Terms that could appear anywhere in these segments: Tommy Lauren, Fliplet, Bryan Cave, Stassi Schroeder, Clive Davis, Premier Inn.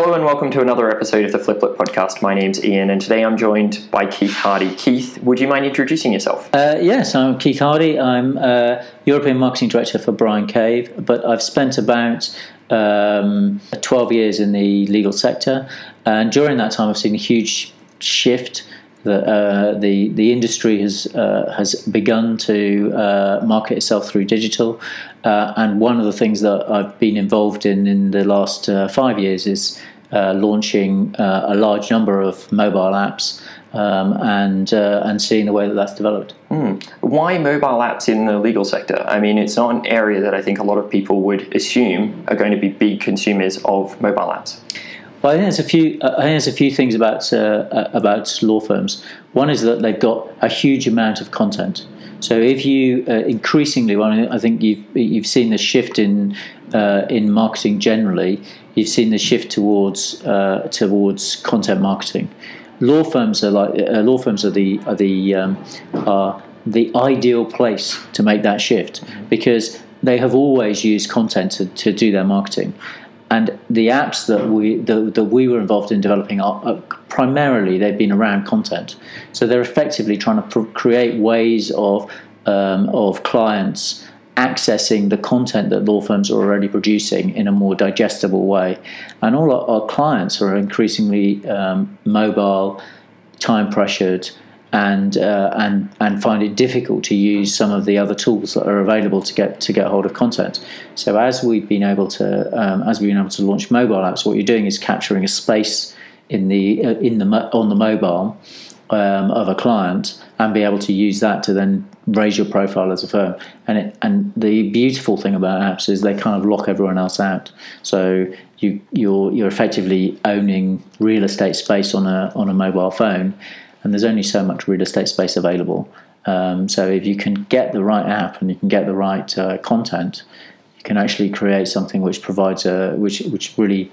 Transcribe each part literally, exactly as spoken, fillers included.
Hello and welcome to another episode of the Fliplet podcast. My name's Ian and today I'm joined by Keith Hardie. Keith, would you mind introducing yourself? Uh, yes, I'm Keith Hardie. I'm uh, European Marketing Director for Bryan Cave, but I've spent about um, twelve years in the legal sector, and during that time I've seen a huge shift. The, uh, the the industry has uh, has begun to uh, market itself through digital, uh, and one of the things that I've been involved in in the last uh, five years is uh, launching uh, a large number of mobile apps um, and uh, and seeing the way that that's developed. Mm. Why mobile apps in the legal sector? I mean, it's not an area that I think a lot of people would assume are going to be big consumers of mobile apps. Well, I think there's a few. I think there's a few things about uh, about law firms. One is that they've got a huge amount of content. So if you uh, increasingly, well, I think you've you've seen the shift in uh, in marketing generally. You've seen the shift towards uh, towards content marketing. Law firms are like uh, law firms are the are the um, are the ideal place to make that shift because they have always used content to, to do their marketing. And the apps that we the, that we were involved in developing are, are primarily they've been around content, so they're effectively trying to pr- create ways of um, of clients accessing the content that law firms are already producing in a more digestible way. And all our, our clients are increasingly um, mobile, time pressured, and uh, and and find it difficult to use some of the other tools that are available to get to get hold of content. So as we've been able to um, as we've been able to launch mobile apps, what you're doing is capturing a space in the uh, in the on the mobile um, of a client and be able to use that to then raise your profile as a firm. And it, and the beautiful thing about apps is they kind of lock everyone else out. So you you're you're effectively owning real estate space on a on a mobile phone. And there's only so much real estate space available. Um, so if you can get the right app and you can get the right uh, content, you can actually create something which provides a which which really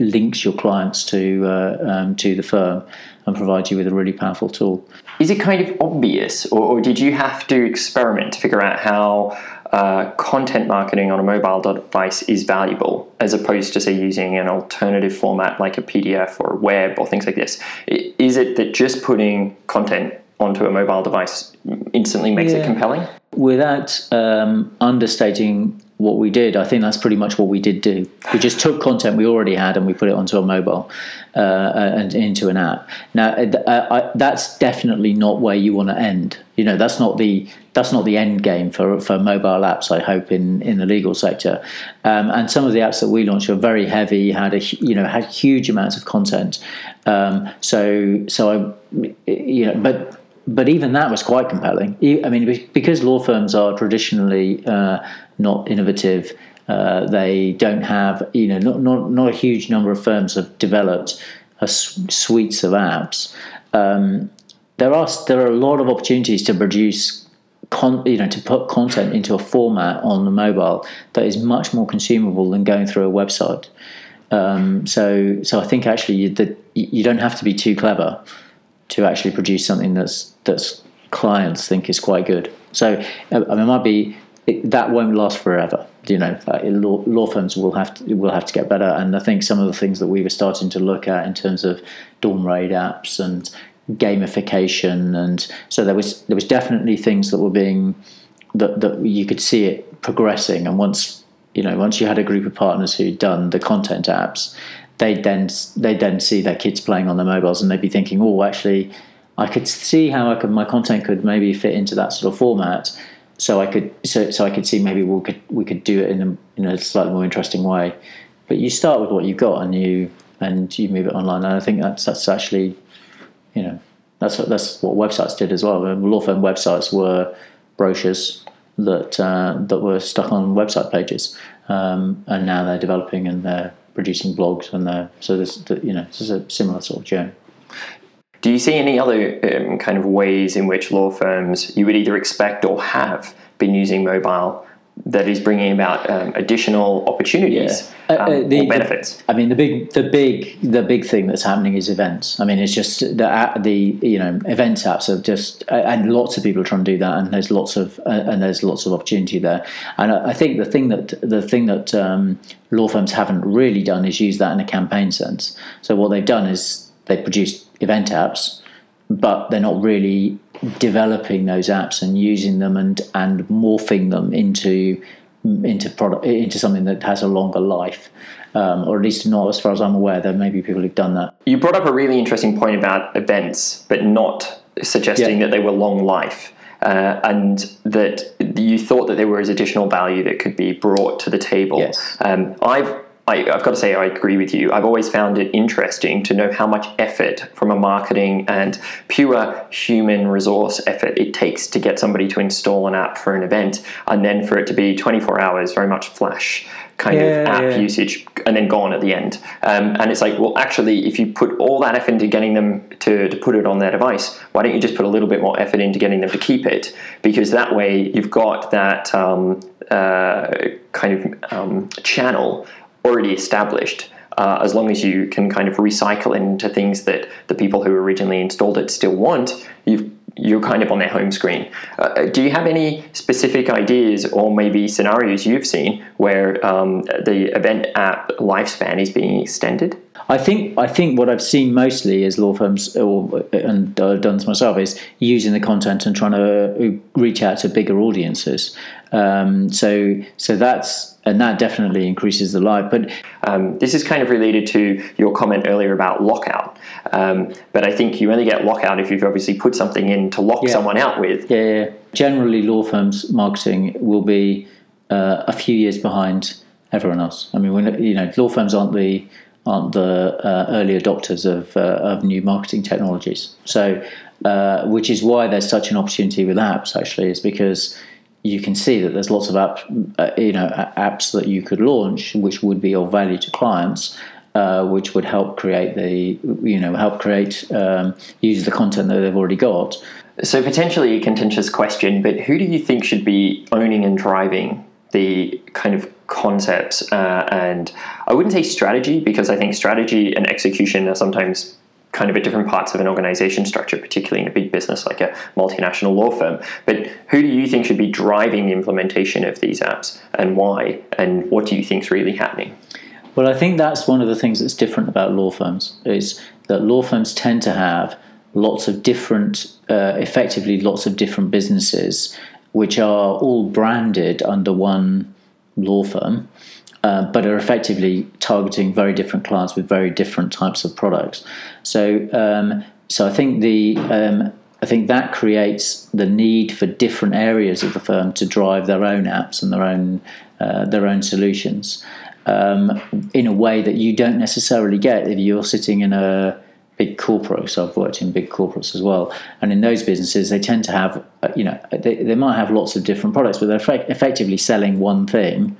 links your clients to uh, um, to the firm and provides you with a really powerful tool. Is it kind of obvious, or, or did you have to experiment to figure out how uh, content marketing on a mobile device is valuable as opposed to, say, using an alternative format like a P D F or a web or things like this? Is it that just putting content onto a mobile device instantly makes yeah. it compelling? Without um, understating what we did, I think that's pretty much what we did do. We just took content we already had and we put it onto a mobile uh, and into an app. Now, uh, I, that's definitely not where you want to end. You know, that's not the that's not the end game for for mobile apps. I hope in, in the legal sector, um, and some of the apps that we launched were very heavy, had a you know had huge amounts of content. Um, so so I you know but. But even that was quite compelling. I mean, because law firms are traditionally uh, not innovative, uh, they don't have, you know, not, not not a huge number of firms have developed a suites of apps. Um, there are there are a lot of opportunities to produce, con, you know, to put content into a format on the mobile that is much more consumable than going through a website. Um, so so I think actually that you don't have to be too clever to actually produce something that's that's clients think is quite good. So I mean, it might be it, that won't last forever. You know, like law, law firms will have to will have to get better. And I think some of the things that we were starting to look at in terms of dorm raid apps and gamification, and so there was there was definitely things that were being that that you could see it progressing. And once you know, once you had a group of partners who'd done the content apps, They'd then, they'd then see their kids playing on their mobiles and they'd be thinking, oh, actually, I could see how I could, my content could maybe fit into that sort of format. So I could so, so I could see maybe we could we could do it in a, in a slightly more interesting way. But you start with what you've got and you and you move it online. And I think that's, that's actually, you know, that's what, that's what websites did as well. I mean, law firm websites were brochures that, uh, that were stuck on website pages. Um, and now they're developing and they're producing blogs, and uh, so there's, you know, this is a similar sort of journey. Do you see any other um, kind of ways in which law firms you would either expect or have been using mobile that is bringing about um, additional opportunities yeah. uh, um, uh, the, or benefits. The, I mean, the big, the big, the big thing that's happening is events. I mean, it's just the the you know event apps are just, and lots of people are trying to do that, and there's lots of uh, and there's lots of opportunity there. And I, I think the thing that the thing that um, law firms haven't really done is use that in a campaign sense. So what they've done is they've produced event apps, but they're not really developing those apps and using them and and morphing them into into product into something that has a longer life, um, or at least not as far as I'm aware. There may be people who've done that. You brought up a really interesting point about events, but not suggesting yeah. that they were long life, uh, and that you thought that there was additional value that could be brought to the table. Yes. Um, I've. I, I've got to say I agree with you. I've always found it interesting to know how much effort from a marketing and pure human resource effort it takes to get somebody to install an app for an event, and then for it to be twenty-four hours, very much flash kind yeah, of app yeah. usage, and then gone at the end. Um, and it's like, well, actually, if you put all that effort into getting them to, to put it on their device, why don't you just put a little bit more effort into getting them to keep it? Because that way you've got that um, uh, kind of um, channel already established, uh, as long as you can kind of recycle into things that the people who originally installed it still want, you've, you're kind of on their home screen. Uh, do you have any specific ideas or maybe scenarios you've seen where um, the event app lifespan is being extended? I think I think what I've seen mostly is law firms, or, and I've done this myself, is using the content and trying to reach out to bigger audiences. Um, so so that's and that definitely increases the life. But um, this is kind of related to your comment earlier about lockout. Um, but I think you only get lockout if you've obviously put something in to lock yeah. someone out with. Yeah, yeah. Generally, law firms' marketing will be uh, a few years behind everyone else. I mean, when you know, law firms aren't the aren't the uh, early adopters of uh, of new marketing technologies. So, uh, which is why there's such an opportunity with apps. Actually, is because you can see that there's lots of app, uh, you know, apps that you could launch, which would be of value to clients, uh, which would help create the, you know, help create um, use the content that they've already got. So potentially a contentious question, but who do you think should be owning and driving the kind of concepts uh, and I wouldn't say strategy, because I think strategy and execution are sometimes kind of at different parts of an organization structure, particularly in a big business like a multinational law firm. But who do you think should be driving the implementation of these apps, and why, and what do you think is really happening? Well, I think that's one of the things that's different about law firms, is that law firms tend to have lots of different, uh, effectively lots of different businesses, which are all branded under one law firm, uh, but are effectively targeting very different clients with very different types of products. So, um, so I think the um, I think that creates the need for different areas of the firm to drive their own apps and their own uh, their own solutions um, in a way that you don't necessarily get if you're sitting in a big corporate. So I've worked in big corporates as well, and in those businesses they tend to have, you know, they, they might have lots of different products, but they're effect- effectively selling one thing.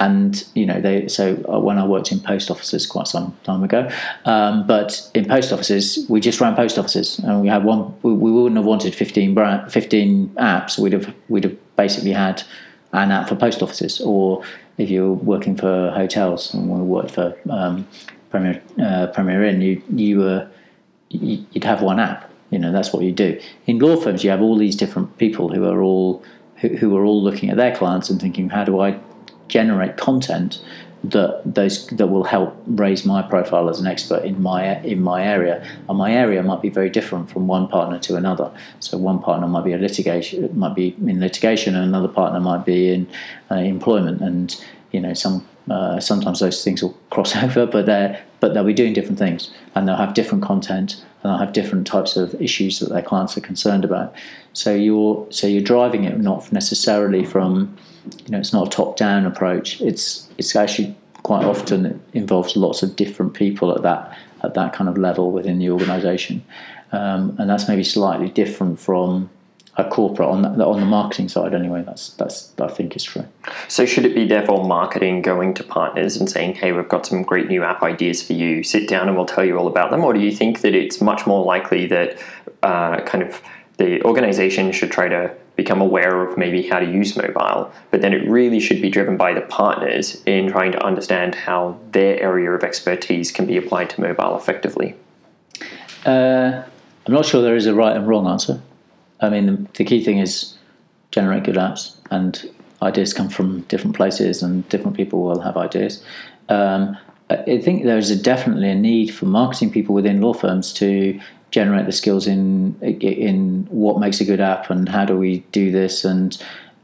And you know, they so when I worked in post offices quite some time ago, um, but in post offices we just ran post offices, and we had one. We, we wouldn't have wanted fifteen brand, fifteen apps. We'd have we'd have basically had an app for post offices, or if you're working for hotels, and we worked for um, Premier uh, Premier Inn, you you were uh, you'd have one app. You know, that's what you do. In law firms, you have all these different people who are all who, who are all looking at their clients and thinking, how do I generate content that those that will help raise my profile as an expert in my in my area? And my area might be very different from one partner to another. So one partner might be a litigation, might be in litigation, and another partner might be in uh, employment. And you know, some uh, sometimes those things will cross over, but they're but they'll be doing different things, and they'll have different content, and they'll have different types of issues that their clients are concerned about. So you're so you're driving it not necessarily from, you know, it's not a top-down approach. It's it's actually quite often it involves lots of different people at that at that kind of level within the organisation, um, and that's maybe slightly different from a corporate on the, on the marketing side. Anyway, that's that's I think is true. So should it be therefore marketing going to partners and saying, "Hey, we've got some great new app ideas for you. Sit down and we'll tell you all about them," or do you think that it's much more likely that uh, kind of the organisation should try to become aware of maybe how to use mobile, but then it really should be driven by the partners in trying to understand how their area of expertise can be applied to mobile effectively. Uh, I'm not sure there is a right and wrong answer. I mean, the, the key thing is generate good apps, and ideas come from different places and different people will have ideas. Um, I think there's a definitely a need for marketing people within law firms to generate the skills in in what makes a good app and how do we do this, and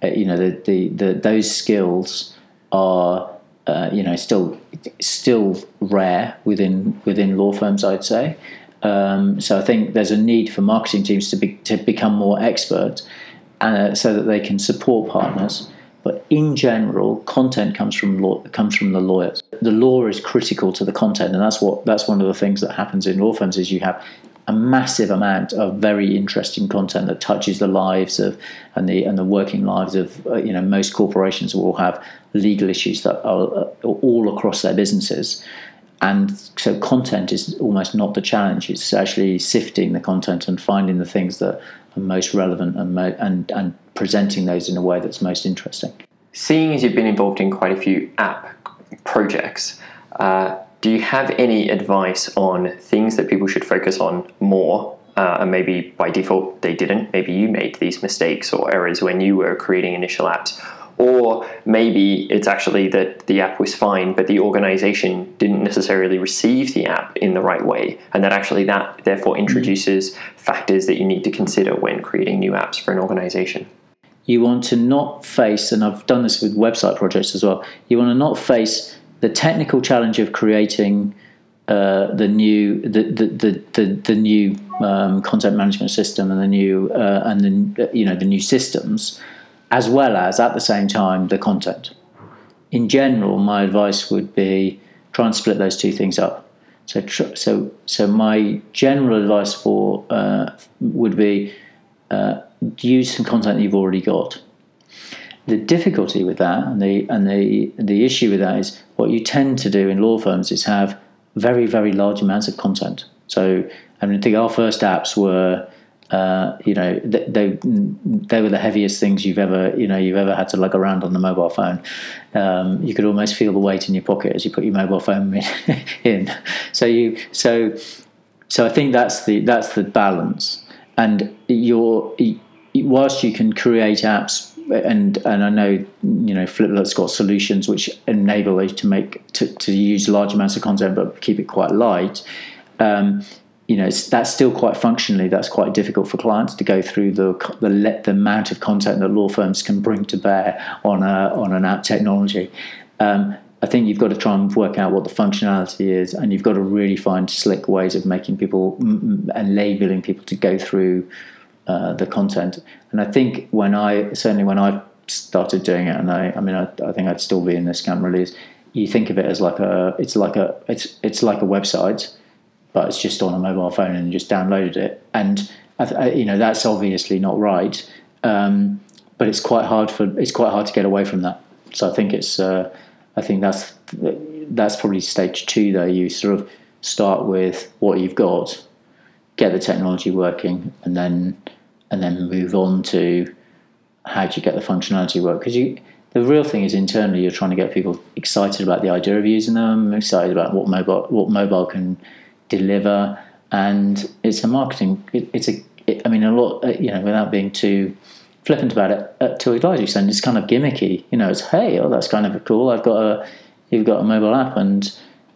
uh, you know the, the the those skills are uh, you know still still rare within within law firms, I'd say. Um, so I think there's a need for marketing teams to be, to become more expert, and uh, so that they can support partners. But in general, content comes from law, comes from the lawyers. The law is critical to the content, and that's what that's one of the things that happens in law firms is you have a massive amount of very interesting content that touches the lives of and the and the working lives of uh, you know most corporations will have legal issues that are uh, all across their businesses, and so content is almost not the challenge. It's actually sifting the content and finding the things that are most relevant and mo- and and. presenting those in a way that's most interesting. Seeing as you've been involved in quite a few app projects, uh, do you have any advice on things that people should focus on more, uh, and maybe by default they didn't, maybe you made these mistakes or errors when you were creating initial apps, or maybe it's actually that the app was fine but the organization didn't necessarily receive the app in the right way, and that actually that therefore introduces mm-hmm. factors that you need to consider when creating new apps for an organization? You want to not face, and I've done this with website projects as well, you want to not face the technical challenge of creating uh, the new the the the, the, the new um, content management system and the new uh, and the you know the new systems, as well as at the same time the content. In general, my advice would be try and split those two things up. So tr- so so my general advice for uh, would be. Uh, use some content you've already got. The difficulty with that and the and the the issue with that is what you tend to do in law firms is have very, very large amounts of content. So I mean, I think our first apps were uh, you know they, they they were the heaviest things you've ever you know you've ever had to lug around on the mobile phone. Um, you could almost feel the weight in your pocket as you put your mobile phone in. in. So you so so I think that's the that's the balance. And your whilst you can create apps, and, and I know you know Fliplet's got solutions which enable you to make to, to use large amounts of content but keep it quite light. Um, you know it's, that's still quite functionally that's quite difficult for clients to go through the the, the amount of content that law firms can bring to bear on a, on an app technology. Um, I think you've got to try and work out what the functionality is, and you've got to really find slick ways of making people m- and labeling people to go through uh, the content. And I think when I, certainly when I started doing it, and I, I mean, I, I think I'd still be in this camp really, is you think of it as like a, it's like a, it's it's like a website, but it's just on a mobile phone and you just downloaded it. And I th- I, you know, that's obviously not right. Um, but it's quite hard for, it's quite hard to get away from that. So I think it's, uh, I think that's that's probably stage two, though. You sort of start with what you've got, get the technology working, and then and then move on to how do you get the functionality work? Because you, the real thing is internally, you're trying to get people excited about the idea of using them, excited about what mobile what mobile can deliver, and it's a marketing. It, it's a it, I mean a lot. You know, without being too flippant about it, uh, to a large extent, it's kind of gimmicky. You know, it's hey, oh, that's kind of cool. I've got a, you've got a mobile app, and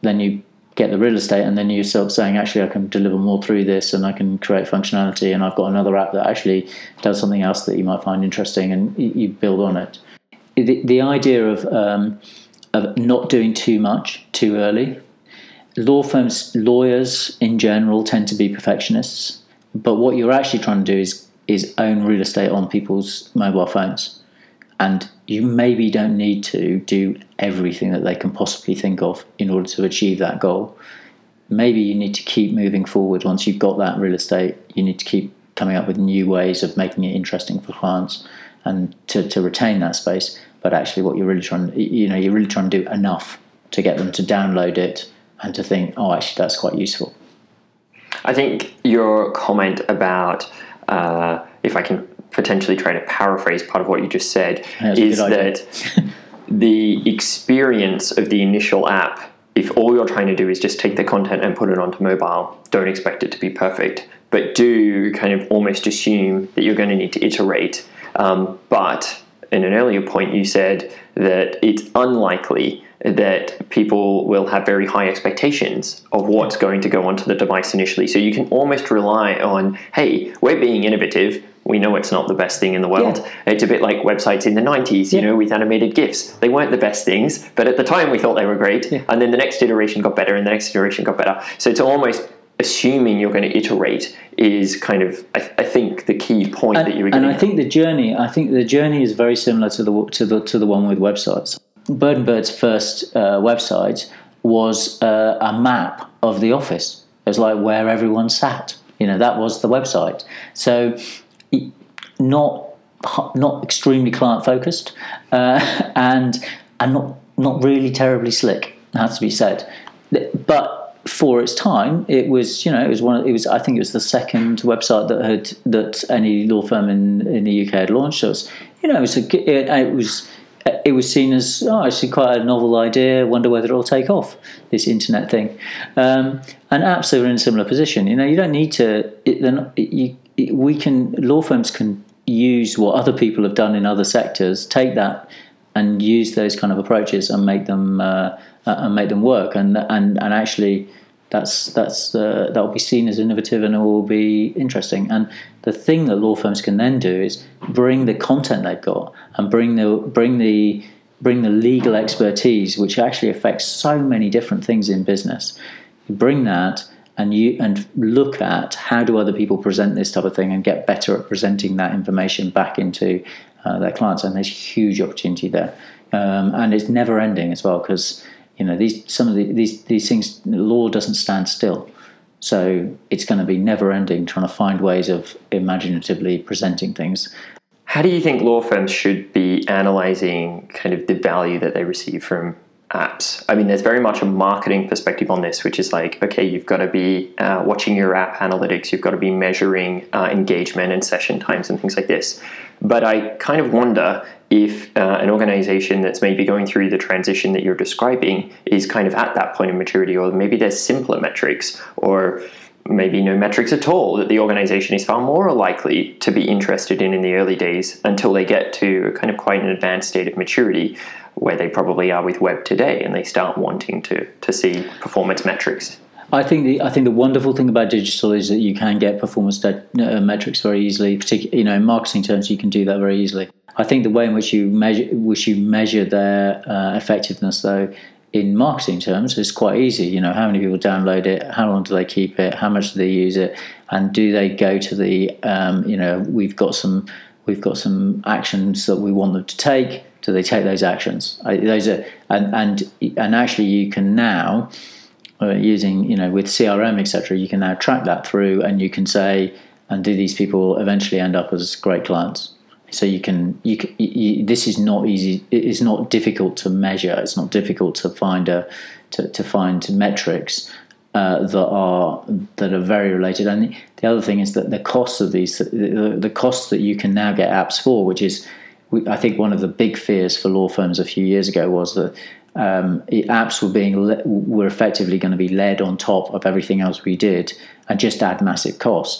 then you get the real estate, and then you're sort of saying, actually, I can deliver more through this, and I can create functionality, and I've got another app that actually does something else that you might find interesting, and you build on it. The, the idea of um, of not doing too much too early. Law firms, lawyers in general, tend to be perfectionists, but what you're actually trying to do is. is own real estate on people's mobile phones, and you maybe don't need to do everything that they can possibly think of in order to achieve that goal. Maybe you need to keep moving forward. Once you've got that real estate, you need to keep coming up with new ways of making it interesting for clients and to, to retain that space. But actually what you're really trying to, you know, you're really trying to do enough to get them to download it and to think, oh, actually that's quite useful. I think your comment about Uh, if I can potentially trying to paraphrase part of what you just said, is that the experience of the initial app, if all you're trying to do is just take the content and put it onto mobile, don't expect it to be perfect, but do kind of almost assume that you're going to need to iterate. Um, but in an earlier point, you said that it's unlikely that people will have very high expectations of what's going to go onto the device initially. So you can almost rely on, hey, we're being innovative. We know it's not the best thing in the world. Yeah. It's a bit like websites in the nineties, you yeah. know, with animated GIFs. They weren't the best things, but at the time we thought they were great. Yeah. And then the next iteration got better and the next iteration got better. So it's almost assuming you're going to iterate is kind of, I, I think, the key point and, that you were getting. And I think the journey, I think the journey is very similar to the to the to the one with websites. Bird and Bird's first uh, website was uh, a map of the office. It was like where everyone sat. You know, that was the website. So not not extremely client focused, uh, and and not not really terribly slick. Has to be said, but. For its time, it was you know it was one of, it was I think it was the second website that had that any law firm in, in the U K had launched. So it was, you know it was a, it, it was it was seen as oh actually quite a novel idea. Wonder whether it'll take off, this internet thing. Um, and apps are in a similar position. You know you don't need to. It, they're not, you, it, we can law firms can use what other people have done in other sectors. Take that and use those kind of approaches and make them. Uh, Uh, and make them work, and and and actually, that's that's uh, that will be seen as innovative, and it will be interesting. And the thing that law firms can then do is bring the content they've got, and bring the bring the bring the legal expertise, which actually affects so many different things in business. You bring that, and you and look at how do other people present this type of thing, and get better at presenting that information back into uh, their clients. And there's huge opportunity there, um, and it's never ending as well because. You know, these some of the, these these things. Law doesn't stand still, so it's going to be never ending. Trying to find ways of imaginatively presenting things. How do you think law firms should be analysing kind of the value that they receive from apps? I mean, there's very much a marketing perspective on this, which is like, okay, you've got to be uh, watching your app analytics, you've got to be measuring uh, engagement and session times and things like this. But I kind of wonder if uh, an organization that's maybe going through the transition that you're describing is kind of at that point of maturity, or maybe there's simpler metrics, or maybe no metrics at all that the organization is far more likely to be interested in in the early days until they get to kind of quite an advanced state of maturity where they probably are with web today and they start wanting to to see performance metrics. I think the I think the wonderful thing about digital is that you can get performance de- uh, metrics very easily. Particularly, you know, in marketing terms, you can do that very easily. I think the way in which you measure which you measure their uh, effectiveness, though, in marketing terms, is quite easy. You know, how many people download it, how long do they keep it, how much do they use it, and do they go to the um, you know we've got some we've got some actions that we want them to take. Do they take those actions? I, those are and and and actually, you can now. Uh, using, you know, with C R M, et cetera, you can now track that through, and you can say, and do these people eventually end up as great clients? So you can, you can. You, this is not easy. It's not difficult to measure. It's not difficult to find a, to, to find metrics uh, that are that are very related. And the, the other thing is that the costs of these, the, the costs that you can now get apps for, which is, I think, one of the big fears for law firms a few years ago was that. Um, apps were being le- were effectively going to be laid on top of everything else we did, and just add massive cost.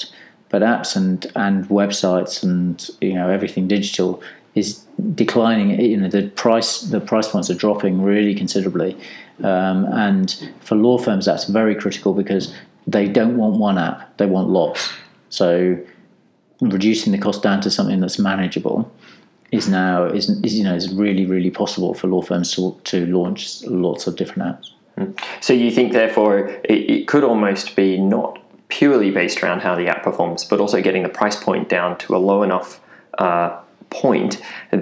But apps and, and websites and you know everything digital is declining. You know the price the price points are dropping really considerably, um, and for law firms that's very critical because they don't want one app; they want lots. So reducing the cost down to something that's manageable. Is now is, is you know is really really possible for law firms to to launch lots of different apps. So you think therefore it, it could almost be not purely based around how the app performs, but also getting the price point down to a low enough uh, point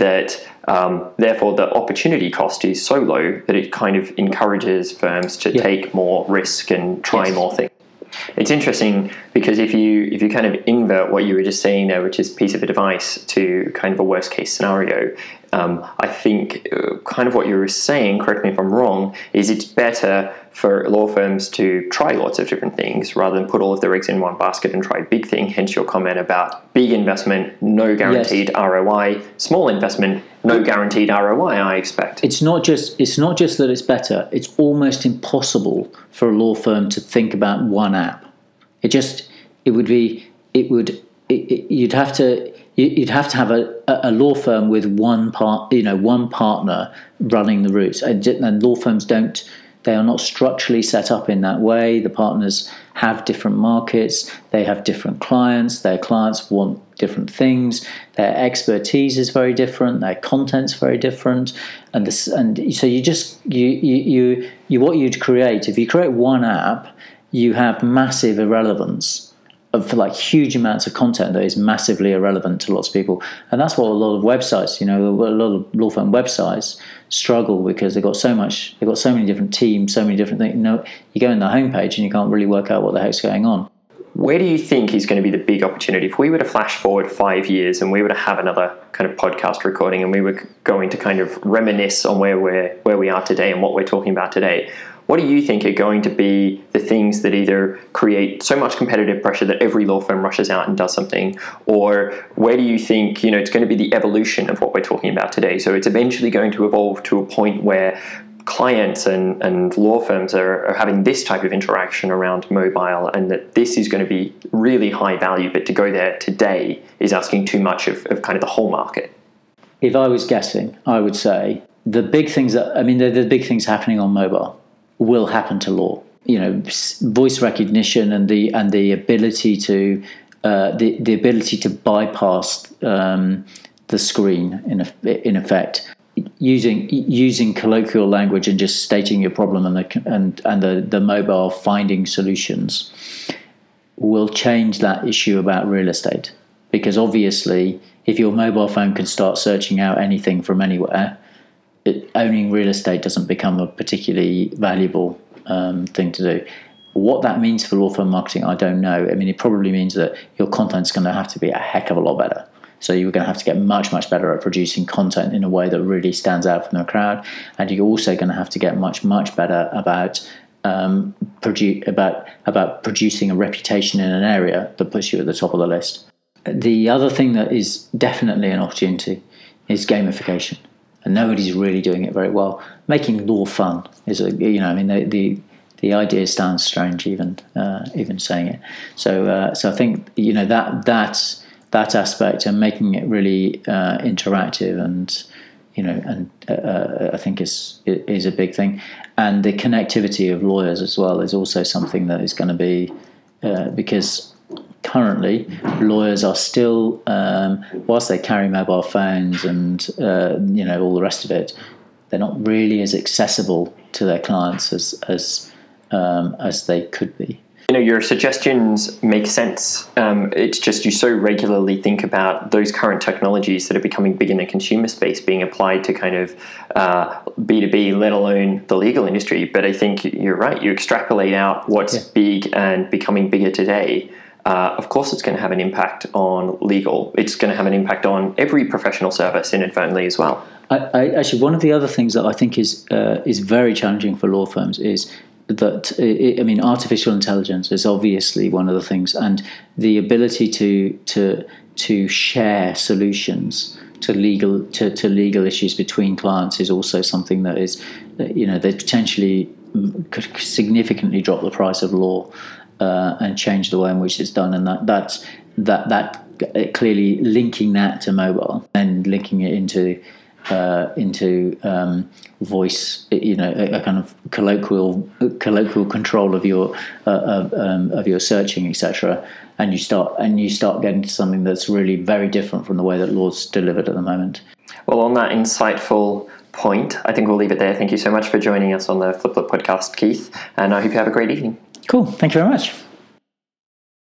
that um, therefore the opportunity cost is so low that it kind of encourages firms to yeah. take more risk and try yes. more things. It's interesting because if you if you kind of invert what you were just saying there, which is piece of advice to kind of a worst case scenario, Um, I think uh, kind of what you were saying, correct me if I'm wrong, is it's better for law firms to try lots of different things rather than put all of their eggs in one basket and try a big thing, hence your comment about big investment, no guaranteed yes. R O I, small investment, no guaranteed R O I, I expect. It's not just it's not just that it's better, it's almost impossible for a law firm to think about one app. It just, it would be, it would, it, it, you'd have to... You'd have to have a, a law firm with one part, you know, one partner running the routes. And, and law firms don't; they are not structurally set up in that way. The partners have different markets, they have different clients. Their clients want different things. Their expertise is very different. Their content's very different. And this, and so you just you you you, you what you'd create if you create one app, you have massive irrelevance. For like huge amounts of content that is massively irrelevant to lots of people. And that's what a lot of websites, you know, a lot of law firm websites struggle because they've got so much, they've got so many different teams, so many different things. You know, you go in the homepage and you can't really work out what the heck's going on. Where do you think is going to be the big opportunity? If we were to flash forward five years and we were to have another kind of podcast recording and we were going to kind of reminisce on where we're, where we are today and what we're talking about today, what do you think are going to be the things that either create so much competitive pressure that every law firm rushes out and does something, or where do you think, you know, it's going to be the evolution of what we're talking about today? So it's eventually going to evolve to a point where clients and, and law firms are, are having this type of interaction around mobile, and that this is going to be really high value, but to go there today is asking too much of, of kind of the whole market. If I was guessing, I would say the big things that, I mean, the, the big things happening on mobile will happen to law. You know, voice recognition and the and the ability to uh, the the ability to bypass um, the screen in a, in effect, using using colloquial language and just stating your problem and the and and the, the mobile finding solutions will change that issue about real estate, because obviously if your mobile phone can start searching out anything from anywhere, It, owning real estate doesn't become a particularly valuable um, thing to do. What that means for law firm marketing, I don't know. I mean, it probably means that your content's going to have to be a heck of a lot better. So you're going to have to get much, much better at producing content in a way that really stands out from the crowd. And you're also going to have to get much, much better about um, produ- about about producing a reputation in an area that puts you at the top of the list. The other thing that is definitely an opportunity is gamification. And nobody's really doing it very well. Making law fun is a, you know, I mean, the the, the idea sounds strange even uh, even saying it. So uh, so I think, you know, that that that aspect and making it really uh, interactive and, you know, and uh, I think is is a big thing. And the connectivity of lawyers as well is also something that is going to be uh, because. Currently, lawyers are still, um, whilst they carry mobile phones and uh, you know all the rest of it, they're not really as accessible to their clients as as um, as they could be. You know, your suggestions make sense. Um, it's just you so regularly think about those current technologies that are becoming big in the consumer space being applied to kind of uh, B two B, let alone the legal industry. But I think you're right. You extrapolate out what's yeah. big and becoming bigger today. Uh, of course, it's going to have an impact on legal. It's going to have an impact on every professional service inadvertently as well. I, I, actually, one of the other things that I think is uh, is very challenging for law firms is that, it, I mean, artificial intelligence is obviously one of the things, and the ability to to to share solutions to legal to, to legal issues between clients is also something that is, you know, they potentially could significantly drop the price of law. Uh, and change the way in which it's done, and that that's that that clearly linking that to mobile and linking it into uh, into um, voice, you know, a, a kind of colloquial colloquial control of your uh, of, um, of your searching, et cetera. And you start and you start getting to something that's really very different from the way that law's delivered at the moment. Well, on that insightful point, I think we'll leave it there. Thank you so much for joining us on the Fliplet podcast, Keith, and I hope you have a great evening. Cool. Thank you very much.